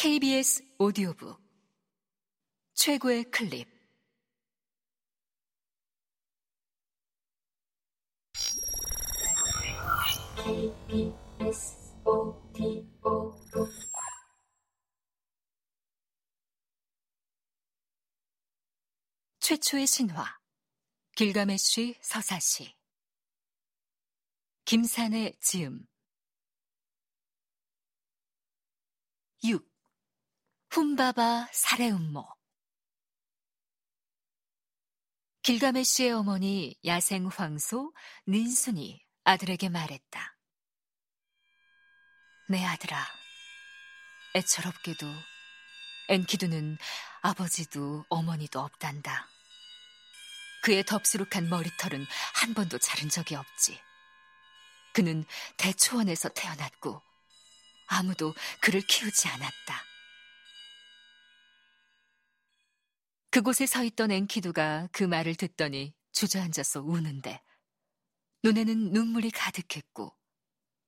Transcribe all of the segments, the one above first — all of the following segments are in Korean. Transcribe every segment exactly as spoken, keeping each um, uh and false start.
케이비에스 오디오북 최고의 클립. 케이비에스 오디오북. 최초의 신화 길가메시 서사시. 김산의 지음. 육. 훔바바 살해 음모. 길가메시의 어머니 야생 황소 닌순이 아들에게 말했다. 내 아들아, 애처롭게도 엔키두는 아버지도 어머니도 없단다. 그의 덥수룩한 머리털은 한 번도 자른 적이 없지. 그는 대초원에서 태어났고 아무도 그를 키우지 않았다. 그곳에 서 있던 엔키두가 그 말을 듣더니 주저앉아서 우는데 눈에는 눈물이 가득했고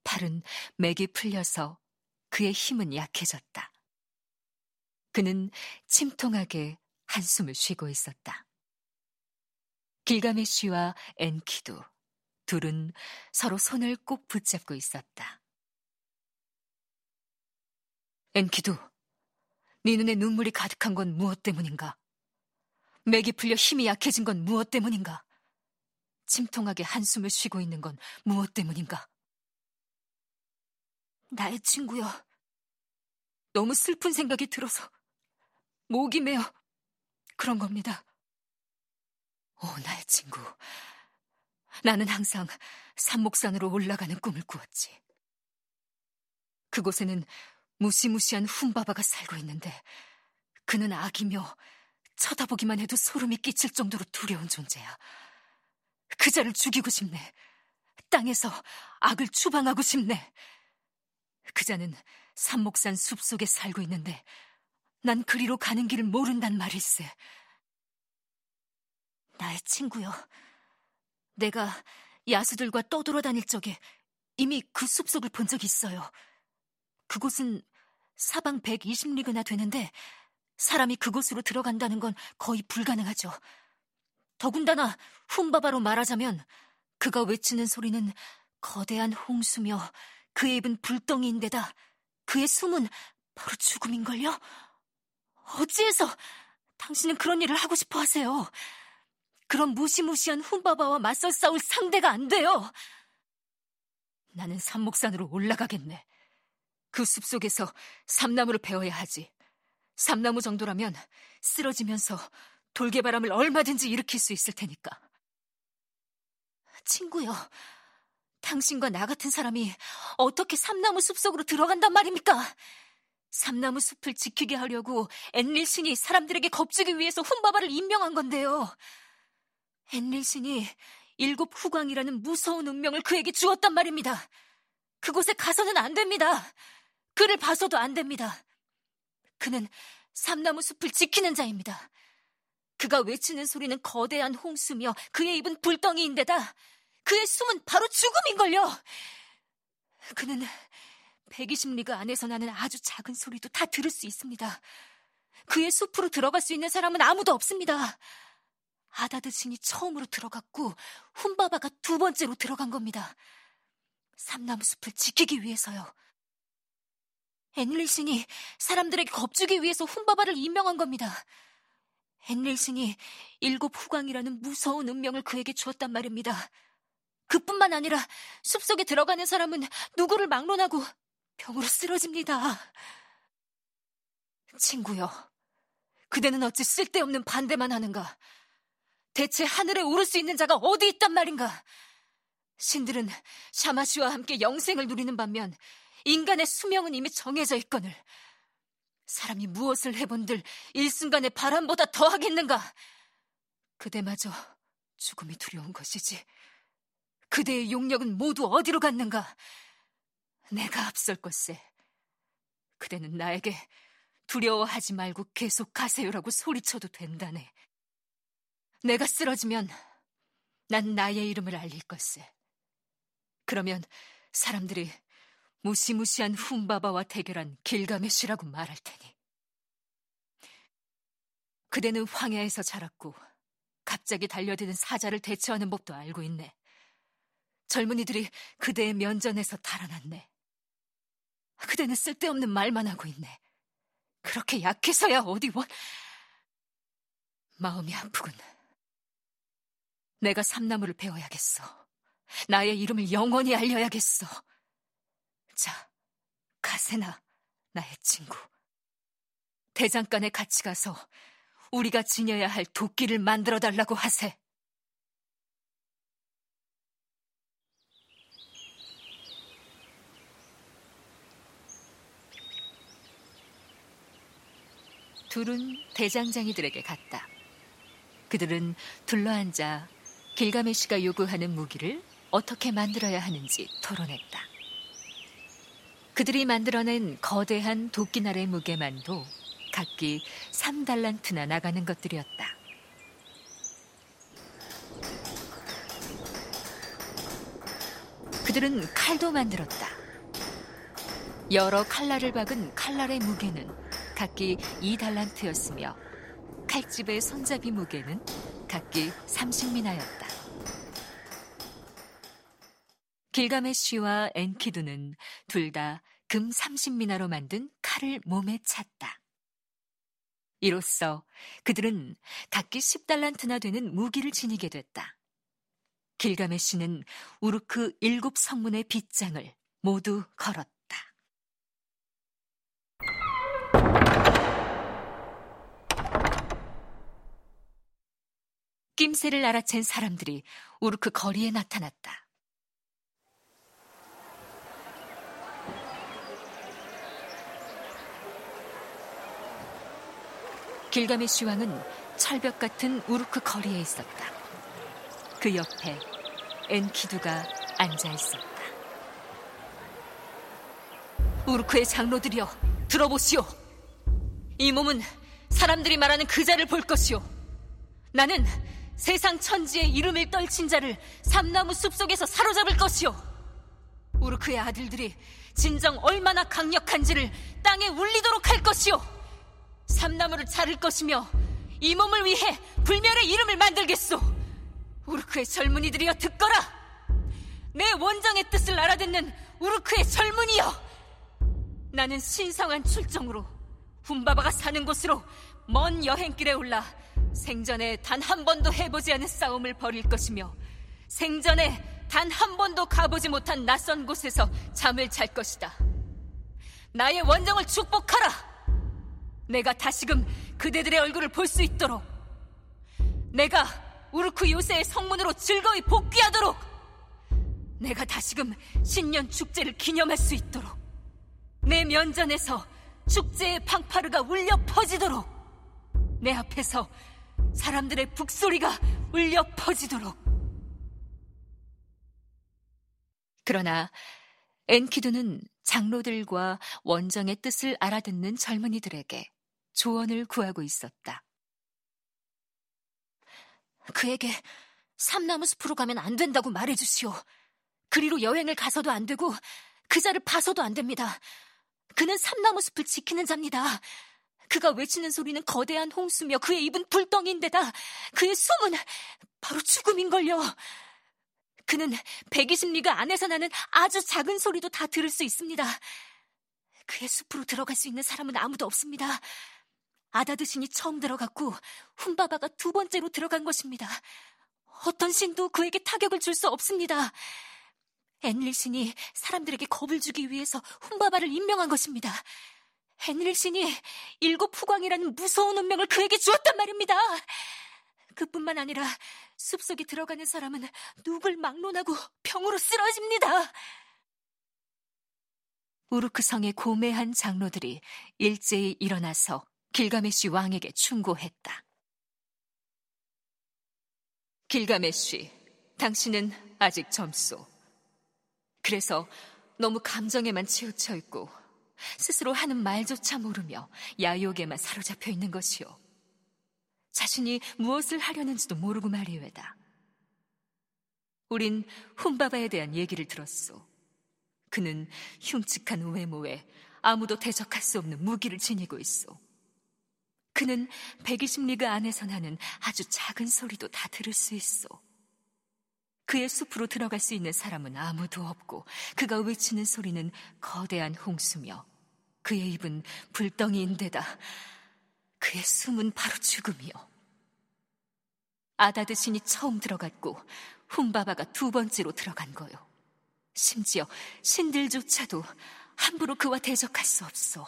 팔은 맥이 풀려서 그의 힘은 약해졌다. 그는 침통하게 한숨을 쉬고 있었다. 길가메시와 엔키두 둘은 서로 손을 꼭 붙잡고 있었다. 엔키두, 네 눈에 눈물이 가득한 건 무엇 때문인가? 맥이 풀려 힘이 약해진 건 무엇 때문인가? 침통하게 한숨을 쉬고 있는 건 무엇 때문인가? 나의 친구야, 너무 슬픈 생각이 들어서 목이 메어 그런 겁니다. 오, 나의 친구, 나는 항상 삼목산으로 올라가는 꿈을 꾸었지. 그곳에는 무시무시한 훔바바가 살고 있는데 그는 악이며 쳐다보기만 해도 소름이 끼칠 정도로 두려운 존재야. 그자를 죽이고 싶네. 땅에서 악을 추방하고 싶네. 그자는 삼목산 숲속에 살고 있는데 난 그리로 가는 길을 모른단 말일세. 나의 친구여, 내가 야수들과 떠돌아다닐 적에 이미 그 숲속을 본 적이 있어요. 그곳은 사방 백이십 리그나 되는데 사람이 그곳으로 들어간다는 건 거의 불가능하죠. 더군다나 훔바바로 말하자면 그가 외치는 소리는 거대한 홍수며 그의 입은 불덩이인데다 그의 숨은 바로 죽음인걸요? 어찌해서 당신은 그런 일을 하고 싶어 하세요? 그런 무시무시한 훔바바와 맞서 싸울 상대가 안 돼요. 나는 삼목산으로 올라가겠네. 그 숲속에서 삼나무를 베어야 하지. 삼나무 정도라면 쓰러지면서 돌개바람을 얼마든지 일으킬 수 있을 테니까. 친구여, 당신과 나 같은 사람이 어떻게 삼나무 숲속으로 들어간단 말입니까? 삼나무 숲을 지키게 하려고 엔릴 신이 사람들에게 겁주기 위해서 훔바바를 임명한 건데요. 엔릴 신이 일곱 후광이라는 무서운 운명을 그에게 주었단 말입니다. 그곳에 가서는 안 됩니다. 그를 봐서도 안 됩니다. 그는 삼나무 숲을 지키는 자입니다. 그가 외치는 소리는 거대한 홍수며 그의 입은 불덩이인데다 그의 숨은 바로 죽음인걸요. 그는 백이십 리그 안에서 나는 아주 작은 소리도 다 들을 수 있습니다. 그의 숲으로 들어갈 수 있는 사람은 아무도 없습니다. 아다드 신이 처음으로 들어갔고 훔바바가 두 번째로 들어간 겁니다. 삼나무 숲을 지키기 위해서요. 엔릴 신이 사람들에게 겁주기 위해서 훔바바를 임명한 겁니다. 엔릴 신이 일곱 후광이라는 무서운 운명을 그에게 주었단 말입니다. 그뿐만 아니라 숲속에 들어가는 사람은 누구를 막론하고 병으로 쓰러집니다. 친구여, 그대는 어찌 쓸데없는 반대만 하는가? 대체 하늘에 오를 수 있는 자가 어디 있단 말인가? 신들은 샤마시와 함께 영생을 누리는 반면 인간의 수명은 이미 정해져 있거늘 사람이 무엇을 해본들 일순간의 바람보다 더하겠는가? 그대마저 죽음이 두려운 것이지 그대의 용력은 모두 어디로 갔는가? 내가 앞설 것세. 그대는 나에게 두려워하지 말고 계속 가세요라고 소리쳐도 된다네. 내가 쓰러지면 난 나의 이름을 알릴 것세. 그러면 사람들이 무시무시한 훔바바와 대결한 길가메시라고 말할 테니. 그대는 황야에서 자랐고 갑자기 달려드는 사자를 대처하는 법도 알고 있네. 젊은이들이 그대의 면전에서 달아났네. 그대는 쓸데없는 말만 하고 있네. 그렇게 약해서야 어디 원... 마음이 아프군. 내가 삼나무를 배워야겠어. 나의 이름을 영원히 알려야겠어. 자, 가세나, 나의 친구. 대장간에 같이 가서 우리가 지녀야 할 도끼를 만들어달라고 하세. 둘은 대장장이들에게 갔다. 그들은 둘러앉아 길가메시가 요구하는 무기를 어떻게 만들어야 하는지 토론했다. 그들이 만들어낸 거대한 도끼날의 무게만도 각기 삼달란트나 나가는 것들이었다. 그들은 칼도 만들었다. 여러 칼날을 박은 칼날의 무게는 각기 이달란트였으며 칼집의 손잡이 무게는 각기 삼십 미나였다. 길가메시와 엔키두는 둘 다 금 삼십 미나로 만든 칼을 몸에 찼다. 이로써 그들은 각기 십 달란트나 되는 무기를 지니게 됐다. 길가메시는 우르크 일곱 성문의 빗장을 모두 걸었다. 낌새를 알아챈 사람들이 우르크 거리에 나타났다. 길가메시 왕은 철벽 같은 우르크 거리에 있었다. 그 옆에 엔키두가 앉아 있었다. 우르크의 장로들이여, 들어보시오. 이 몸은 사람들이 말하는 그 자를 볼 것이오. 나는 세상 천지의 이름을 떨친 자를 삼나무 숲속에서 사로잡을 것이오. 우르크의 아들들이 진정 얼마나 강력한지를 땅에 울리도록 할 것이오. 삼나무를 자를 것이며 이 몸을 위해 불멸의 이름을 만들겠소. 우르크의 젊은이들이여, 듣거라. 내 원정의 뜻을 알아듣는 우르크의 젊은이여, 나는 신성한 출정으로 훔바바가 사는 곳으로 먼 여행길에 올라 생전에 단 한 번도 해보지 않은 싸움을 벌일 것이며 생전에 단 한 번도 가보지 못한 낯선 곳에서 잠을 잘 것이다. 나의 원정을 축복하라. 내가 다시금 그대들의 얼굴을 볼 수 있도록, 내가 우르크 요새의 성문으로 즐거이 복귀하도록, 내가 다시금 신년 축제를 기념할 수 있도록, 내 면전에서 축제의 팡파르가 울려 퍼지도록, 내 앞에서 사람들의 북소리가 울려 퍼지도록. 그러나 엔키두는 장로들과 원정의 뜻을 알아듣는 젊은이들에게 조언을 구하고 있었다. 그에게 삼나무 숲으로 가면 안 된다고 말해주시오. 그리로 여행을 가서도 안 되고 그 자를 봐서도 안 됩니다. 그는 삼나무 숲을 지키는 자입니다. 그가 외치는 소리는 거대한 홍수며 그의 입은 불덩이인데다 그의 숨은 바로 죽음인걸요. 그는 백이십 리가 안에서 나는 아주 작은 소리도 다 들을 수 있습니다. 그의 숲으로 들어갈 수 있는 사람은 아무도 없습니다. 아다드 신이 처음 들어갔고 훔바바가 두 번째로 들어간 것입니다. 어떤 신도 그에게 타격을 줄 수 없습니다. 엔릴 신이 사람들에게 겁을 주기 위해서 훔바바를 임명한 것입니다. 엔릴 신이 일곱 후광이라는 무서운 운명을 그에게 주었단 말입니다. 그뿐만 아니라 숲속에 들어가는 사람은 누굴 막론하고 병으로 쓰러집니다. 우르크 성의 고매한 장로들이 일제히 일어나서 길가메시 왕에게 충고했다. 길가메시, 당신은 아직 젊소. 그래서 너무 감정에만 치우쳐 있고 스스로 하는 말조차 모르며 야욕에만 사로잡혀 있는 것이요. 자신이 무엇을 하려는지도 모르고 말이외다. 우린 훔바바에 대한 얘기를 들었소. 그는 흉측한 외모에 아무도 대적할 수 없는 무기를 지니고 있어. 그는 백이십 리그 안에서 나는 아주 작은 소리도 다 들을 수 있어. 그의 숲으로 들어갈 수 있는 사람은 아무도 없고, 그가 외치는 소리는 거대한 홍수며 그의 입은 불덩이인데다 그의 숨은 바로 죽음이요. 아다드 신이 처음 들어갔고 훔바바가 두 번째로 들어간 거요. 심지어 신들조차도 함부로 그와 대적할 수 없어.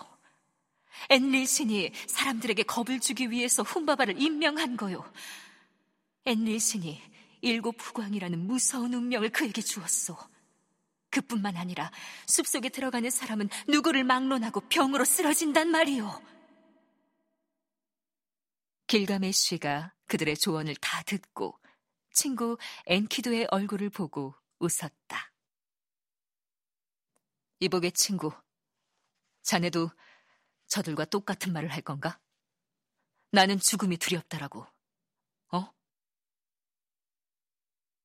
엔릴 신이 사람들에게 겁을 주기 위해서 훔바바를 임명한 거요. 엔릴 신이 일곱 후광이라는 무서운 운명을 그에게 주었소. 그뿐만 아니라 숲속에 들어가는 사람은 누구를 막론하고 병으로 쓰러진단 말이오. 길가메시가 그들의 조언을 다 듣고 친구 엔키두의 얼굴을 보고 웃었다. 이보게 친구, 자네도 저들과 똑같은 말을 할 건가? 나는 죽음이 두렵다라고.